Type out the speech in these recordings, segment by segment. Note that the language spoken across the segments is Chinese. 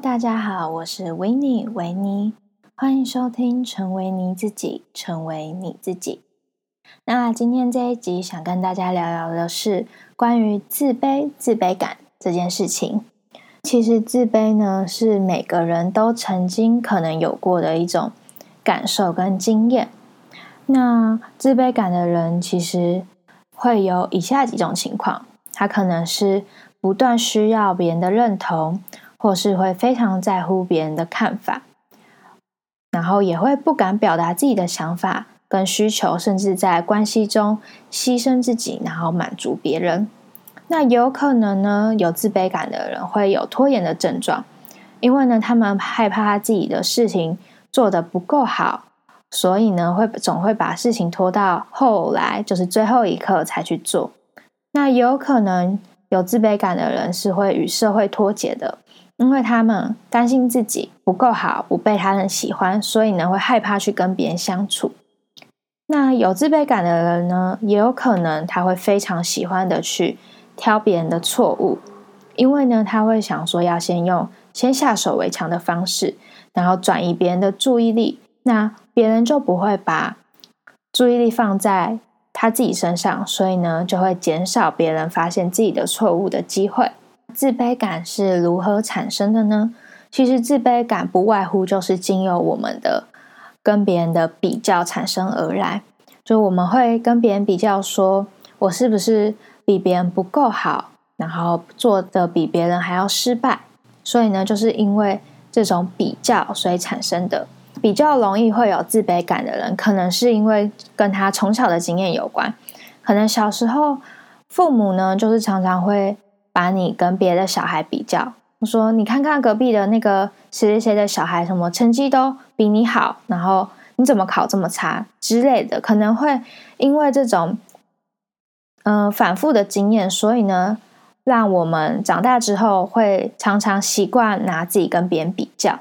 大家好，我是维尼，欢迎收听成为你自己，成为你自己。那今天这一集想跟大家聊聊的是关于自卑感这件事情。其实自卑呢，是每个人都曾经可能有过的一种感受跟经验。那自卑感的人其实会有以下几种情况，他可能是不断需要别人的认同，或是会非常在乎别人的看法，然后也会不敢表达自己的想法跟需求，甚至在关系中牺牲自己，然后满足别人。那有可能呢，有自卑感的人会有拖延的症状，因为呢，他们害怕他自己的事情做得不够好，所以呢，总会把事情拖到后来，就是最后一刻才去做。那有可能有自卑感的人是会与社会脱节的，因为他们担心自己不够好，不被他人喜欢，所以呢会害怕去跟别人相处。那有自卑感的人呢，也有可能他会非常喜欢的去挑别人的错误，因为呢他会想说要先下手为强的方式，然后转移别人的注意力，那别人就不会把注意力放在他自己身上，所以呢就会减少别人发现自己的错误的机会。自卑感是如何产生的呢？其实自卑感不外乎就是经由我们的跟别人的比较产生而来，就我们会跟别人比较说，我是不是比别人不够好，然后做的比别人还要失败，所以呢就是因为这种比较所以产生的。比较容易会有自卑感的人，可能是因为跟他从小的经验有关，可能小时候父母呢就是常常会把你跟别的小孩比较，说你看看隔壁的那个谁谁谁的小孩，什么成绩都比你好，然后你怎么考这么差之类的，可能会因为这种反复的经验，所以呢让我们长大之后会常常习惯拿自己跟别人比较。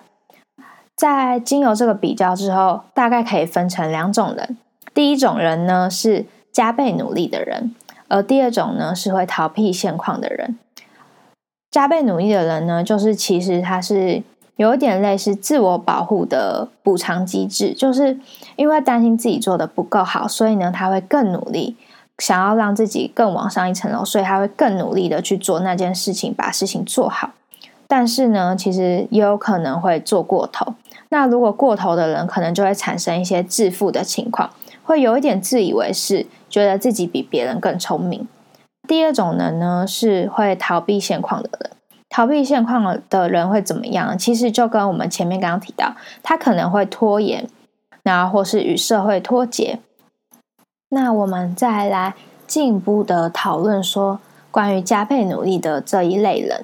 在经由这个比较之后，大概可以分成两种人，第一种人呢是加倍努力的人，而第二种呢是会逃避现况的人。加倍努力的人呢，就是其实他是有一点类似自我保护的补偿机制，就是因为担心自己做的不够好，所以呢他会更努力，想要让自己更往上一层楼，所以他会更努力的去做那件事情，把事情做好。但是呢其实也有可能会做过头，那如果过头的人可能就会产生一些自负的情况，会有一点自以为是，觉得自己比别人更聪明。第二种人呢是会逃避现况的人，逃避现况的人会怎么样？其实就跟我们前面刚刚提到，他可能会拖延，然后或是与社会脱节。那我们再来进一步的讨论说关于加倍努力的这一类人，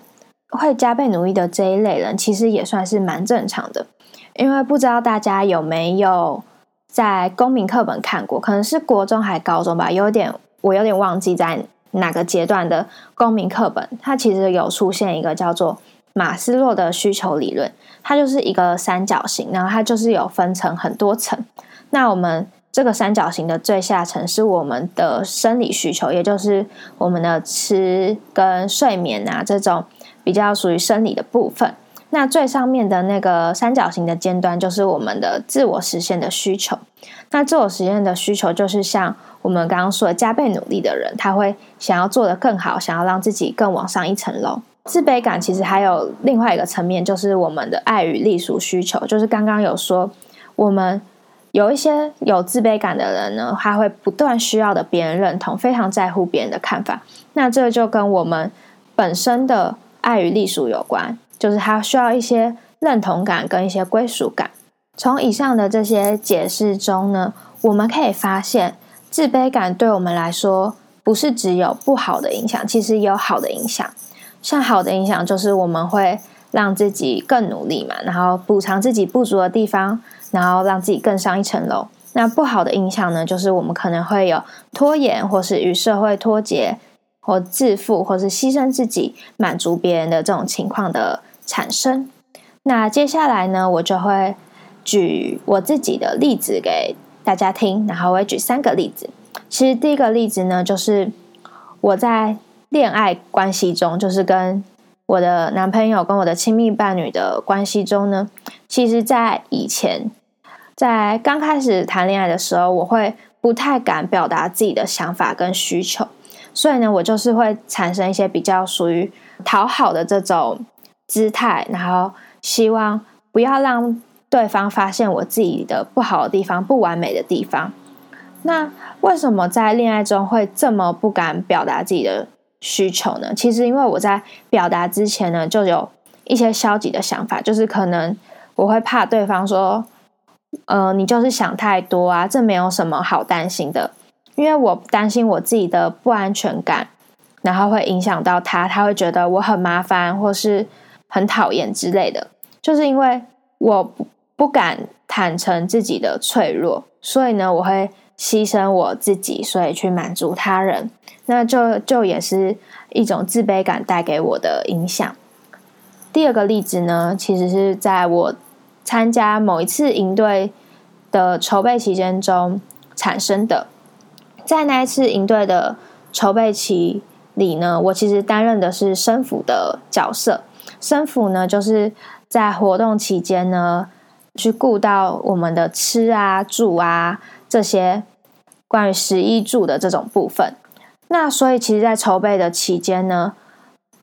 会加倍努力的这一类人其实也算是蛮正常的，因为不知道大家有没有在公民课本看过，可能是国中还高中吧，我有点忘记在哪个阶段的公民课本，它其实有出现一个叫做马斯洛的需求理论，它就是一个三角形，然后它就是有分成很多层。那我们这个三角形的最下层是我们的生理需求，也就是我们的吃跟睡眠啊这种比较属于生理的部分。那最上面的那个三角形的尖端就是我们的自我实现的需求，那自我实现的需求就是像我们刚刚说的加倍努力的人，他会想要做得更好，想要让自己更往上一层楼。自卑感其实还有另外一个层面，就是我们的爱与隶属需求，就是刚刚有说我们有一些有自卑感的人呢，他会不断需要的别人认同，非常在乎别人的看法，那这就跟我们本身的爱与隶属有关，就是他需要一些认同感跟一些归属感。从以上的这些解释中呢，我们可以发现自卑感对我们来说不是只有不好的影响，其实也有好的影响。像好的影响就是我们会让自己更努力嘛，然后补偿自己不足的地方，然后让自己更上一层楼。那不好的影响呢，就是我们可能会有拖延，或是与社会脱节，或自负，或是牺牲自己满足别人的这种情况的产生。那接下来呢，我就会举我自己的例子给大家听，然后我会举3个例子。其实第一个例子呢，就是我在恋爱关系中，就是跟我的男朋友跟我的亲密伴侣的关系中呢，其实在以前，在刚开始谈恋爱的时候，我会不太敢表达自己的想法跟需求，所以呢，我就是会产生一些比较属于讨好的这种姿态，然后希望不要让对方发现我自己的不好的地方、不完美的地方。那为什么在恋爱中会这么不敢表达自己的需求呢？其实因为我在表达之前呢，就有一些消极的想法，就是可能我会怕对方说你就是想太多啊，这没有什么好担心的。因为我担心我自己的不安全感，然后会影响到他，他会觉得我很麻烦或是很讨厌之类的。就是因为我不敢坦诚自己的脆弱，所以呢，我会牺牲我自己，所以去满足他人，那就也是一种自卑感带给我的影响。第二个例子呢，其实是在我参加某一次营队的筹备期间中产生的。在那一次营队的筹备期里呢，我其实担任的是生辅的角色。生辅呢，就是在活动期间呢，去顾到我们的吃啊、住啊这些关于食衣住的这种部分。那所以其实在筹备的期间呢，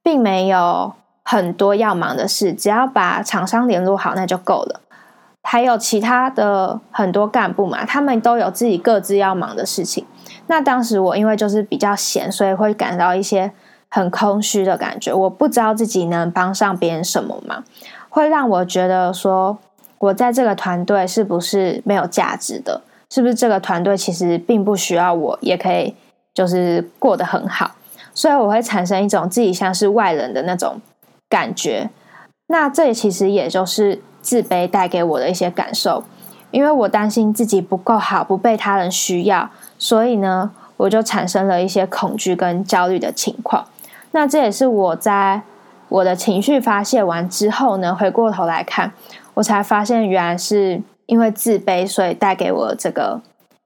并没有很多要忙的事，只要把厂商联络好那就够了。还有其他的很多干部嘛，他们都有自己各自要忙的事情。那当时我因为就是比较闲，所以会感到一些很空虚的感觉，我不知道自己能帮上别人什么忙，会让我觉得说我在这个团队是不是没有价值的，是不是这个团队其实并不需要我，也可以就是过得很好。所以我会产生一种自己像是外人的那种感觉。那这其实也就是自卑带给我的一些感受，因为我担心自己不够好，不被他人需要，所以呢，我就产生了一些恐惧跟焦虑的情况。那这也是我在我的情绪发泄完之后呢，回过头来看，我才发现原来是因为自卑，所以带给我这个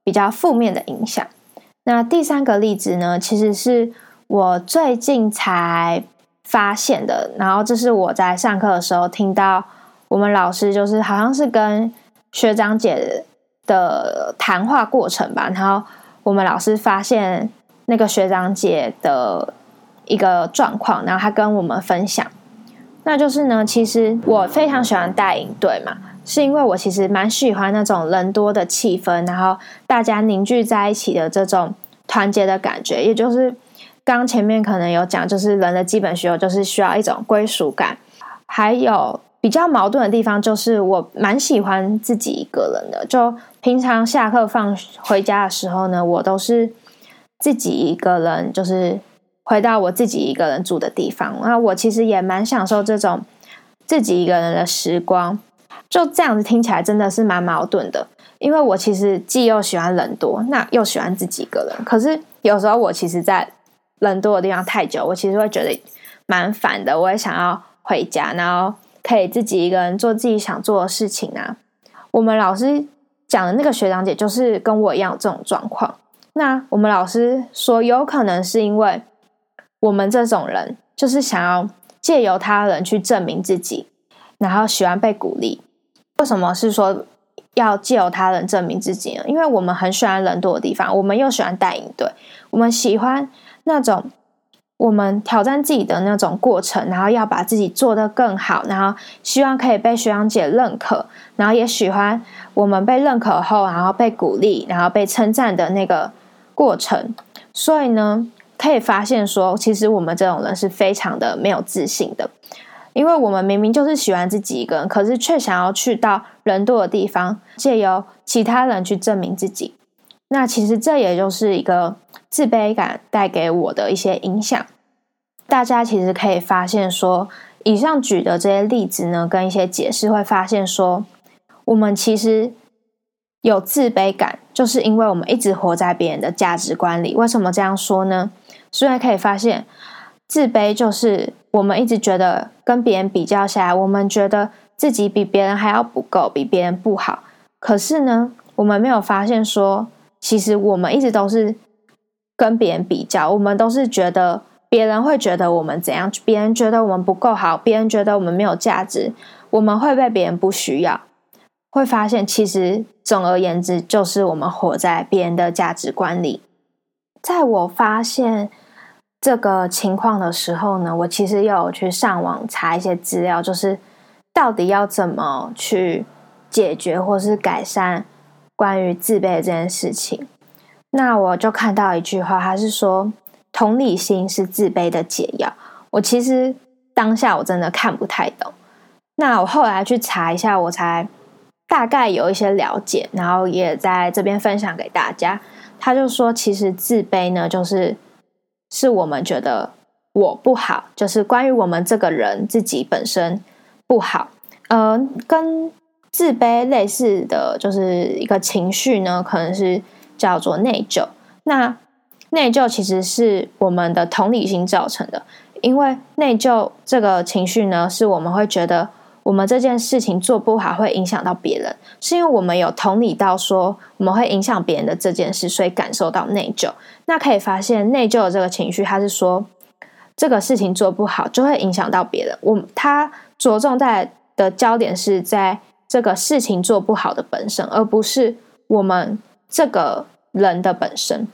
比较负面的影响。那第三个例子呢，其实是我最近才发现的，然后这是我在上课的时候听到我们老师就是好像是跟学长姐的谈话过程吧，然后我们老师发现那个学长姐的一个状况，然后他跟我们分享。那就是呢，其实我非常喜欢带营队嘛，是因为我其实蛮喜欢那种人多的气氛，然后大家凝聚在一起的这种团结的感觉。也就是刚前面可能有讲，就是人的基本需求就是需要一种归属感。还有比较矛盾的地方就是我蛮喜欢自己一个人的，就平常下课放回家的时候呢，我都是自己一个人，就是回到我自己一个人住的地方。那我其实也蛮享受这种自己一个人的时光。就这样子听起来真的是蛮矛盾的，因为我其实既又喜欢人多，那又喜欢自己一个人。可是有时候我其实在人多的地方太久，我其实会觉得蛮烦的，我也想要回家，然后可以自己一个人做自己想做的事情啊。我们老师讲的那个学长姐就是跟我一样有这种状况。那我们老师说有可能是因为我们这种人就是想要借由他人去证明自己，然后喜欢被鼓励。为什么是说要借由他人证明自己呢？因为我们很喜欢人多的地方，我们又喜欢带营队，我们喜欢那种我们挑战自己的那种过程，然后要把自己做得更好，然后希望可以被学长姐认可，然后也喜欢我们被认可后，然后被鼓励，然后被称赞的那个过程。所以呢，可以发现说其实我们这种人是非常的没有自信的，因为我们明明就是喜欢自己一个人，可是却想要去到人多的地方，借由其他人去证明自己。那其实这也就是一个自卑感带给我的一些影响。大家其实可以发现说，以上举的这些例子呢，跟一些解释会发现说，我们其实有自卑感，就是因为我们一直活在别人的价值观里。为什么这样说呢？所以可以发现，自卑就是我们一直觉得跟别人比较下来，我们觉得自己比别人还要不够，比别人不好。可是呢，我们没有发现说，其实我们一直都是跟别人比较，我们都是觉得别人会觉得我们怎样，别人觉得我们不够好，别人觉得我们没有价值，我们会被别人不需要，会发现其实总而言之就是我们活在别人的价值观里。在我发现这个情况的时候呢，我其实有去上网查一些资料，就是到底要怎么去解决或是改善关于自卑这件事情。那我就看到一句话，他是说同理心是自卑的解药。我其实当下我真的看不太懂，那我后来去查一下，我才大概有一些了解，然后也在这边分享给大家。他就说其实自卑呢，就是我们觉得我不好，就是关于我们这个人自己本身不好。跟自卑类似的就是一个情绪呢，可能是叫做内疚。那内疚其实是我们的同理心造成的，因为内疚这个情绪呢，是我们会觉得我们这件事情做不好会影响到别人，是因为我们有同理到说我们会影响别人的这件事，所以感受到内疚。那可以发现内疚的这个情绪，它是说这个事情做不好就会影响到别人，它着重在的焦点是在这个事情做不好的本身，而不是我们这个人的本身。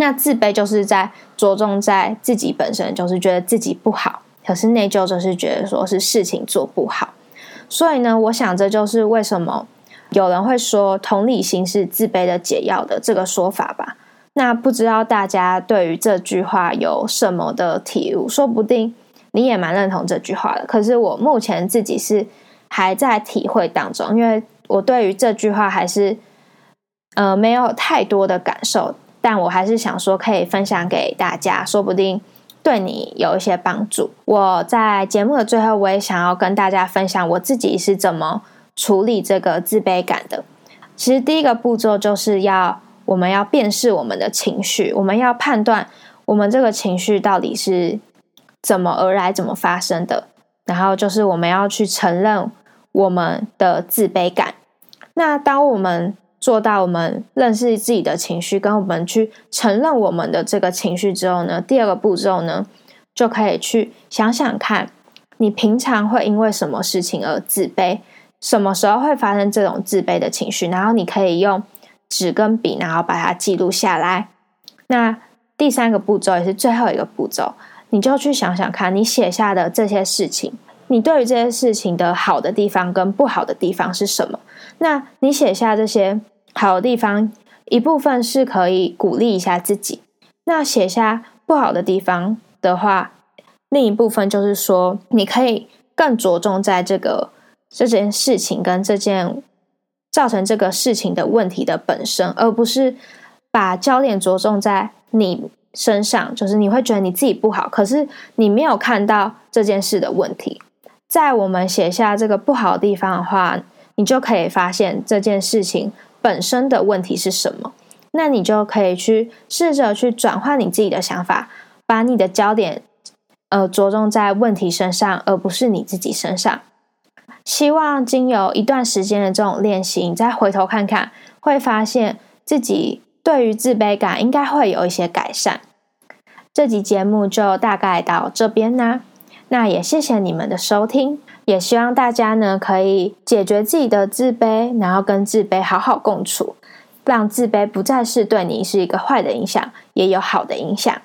那自卑就是在着重在自己本身，就是觉得自己不好，可是内疚就是觉得说是事情做不好。所以呢，我想这就是为什么有人会说同理心是自卑的解药的这个说法吧。那不知道大家对于这句话有什么的体悟，说不定你也蛮认同这句话的。可是我目前自己是还在体会当中，因为我对于这句话还是没有太多的感受，但我还是想说可以分享给大家，说不定对你有一些帮助。我在节目的最后，我也想要跟大家分享我自己是怎么处理这个自卑感的。其实第一个步骤就是我们要辨识我们的情绪，我们要判断我们这个情绪到底是怎么而来，怎么发生的，然后就是我们要去承认我们的自卑感。那当我们做到我们认识自己的情绪，跟我们去承认我们的这个情绪之后呢，第二个步骤呢，就可以去想想看你平常会因为什么事情而自卑，什么时候会发生这种自卑的情绪，然后你可以用纸跟笔，然后把它记录下来。那第三个步骤也是最后一个步骤，你就去想想看你写下的这些事情，你对于这些事情的好的地方跟不好的地方是什么。那你写下这些好的地方，一部分是可以鼓励一下自己，那写下不好的地方的话，另一部分就是说你可以更着重在这件事情跟这件造成这个事情的问题的本身，而不是把焦点着重在你身上，就是你会觉得你自己不好，可是你没有看到这件事的问题。在我们写下这个不好的地方的话，你就可以发现这件事情本身的问题是什么，那你就可以去试着去转换你自己的想法，把你的焦点着重在问题身上，而不是你自己身上。希望经由一段时间的这种练习，你再回头看看，会发现自己对于自卑感应该会有一些改善。这集节目就大概到这边啦，那也谢谢你们的收听，也希望大家呢可以解决自己的自卑，然后跟自卑好好共处，让自卑不再是对你是一个坏的影响，也有好的影响。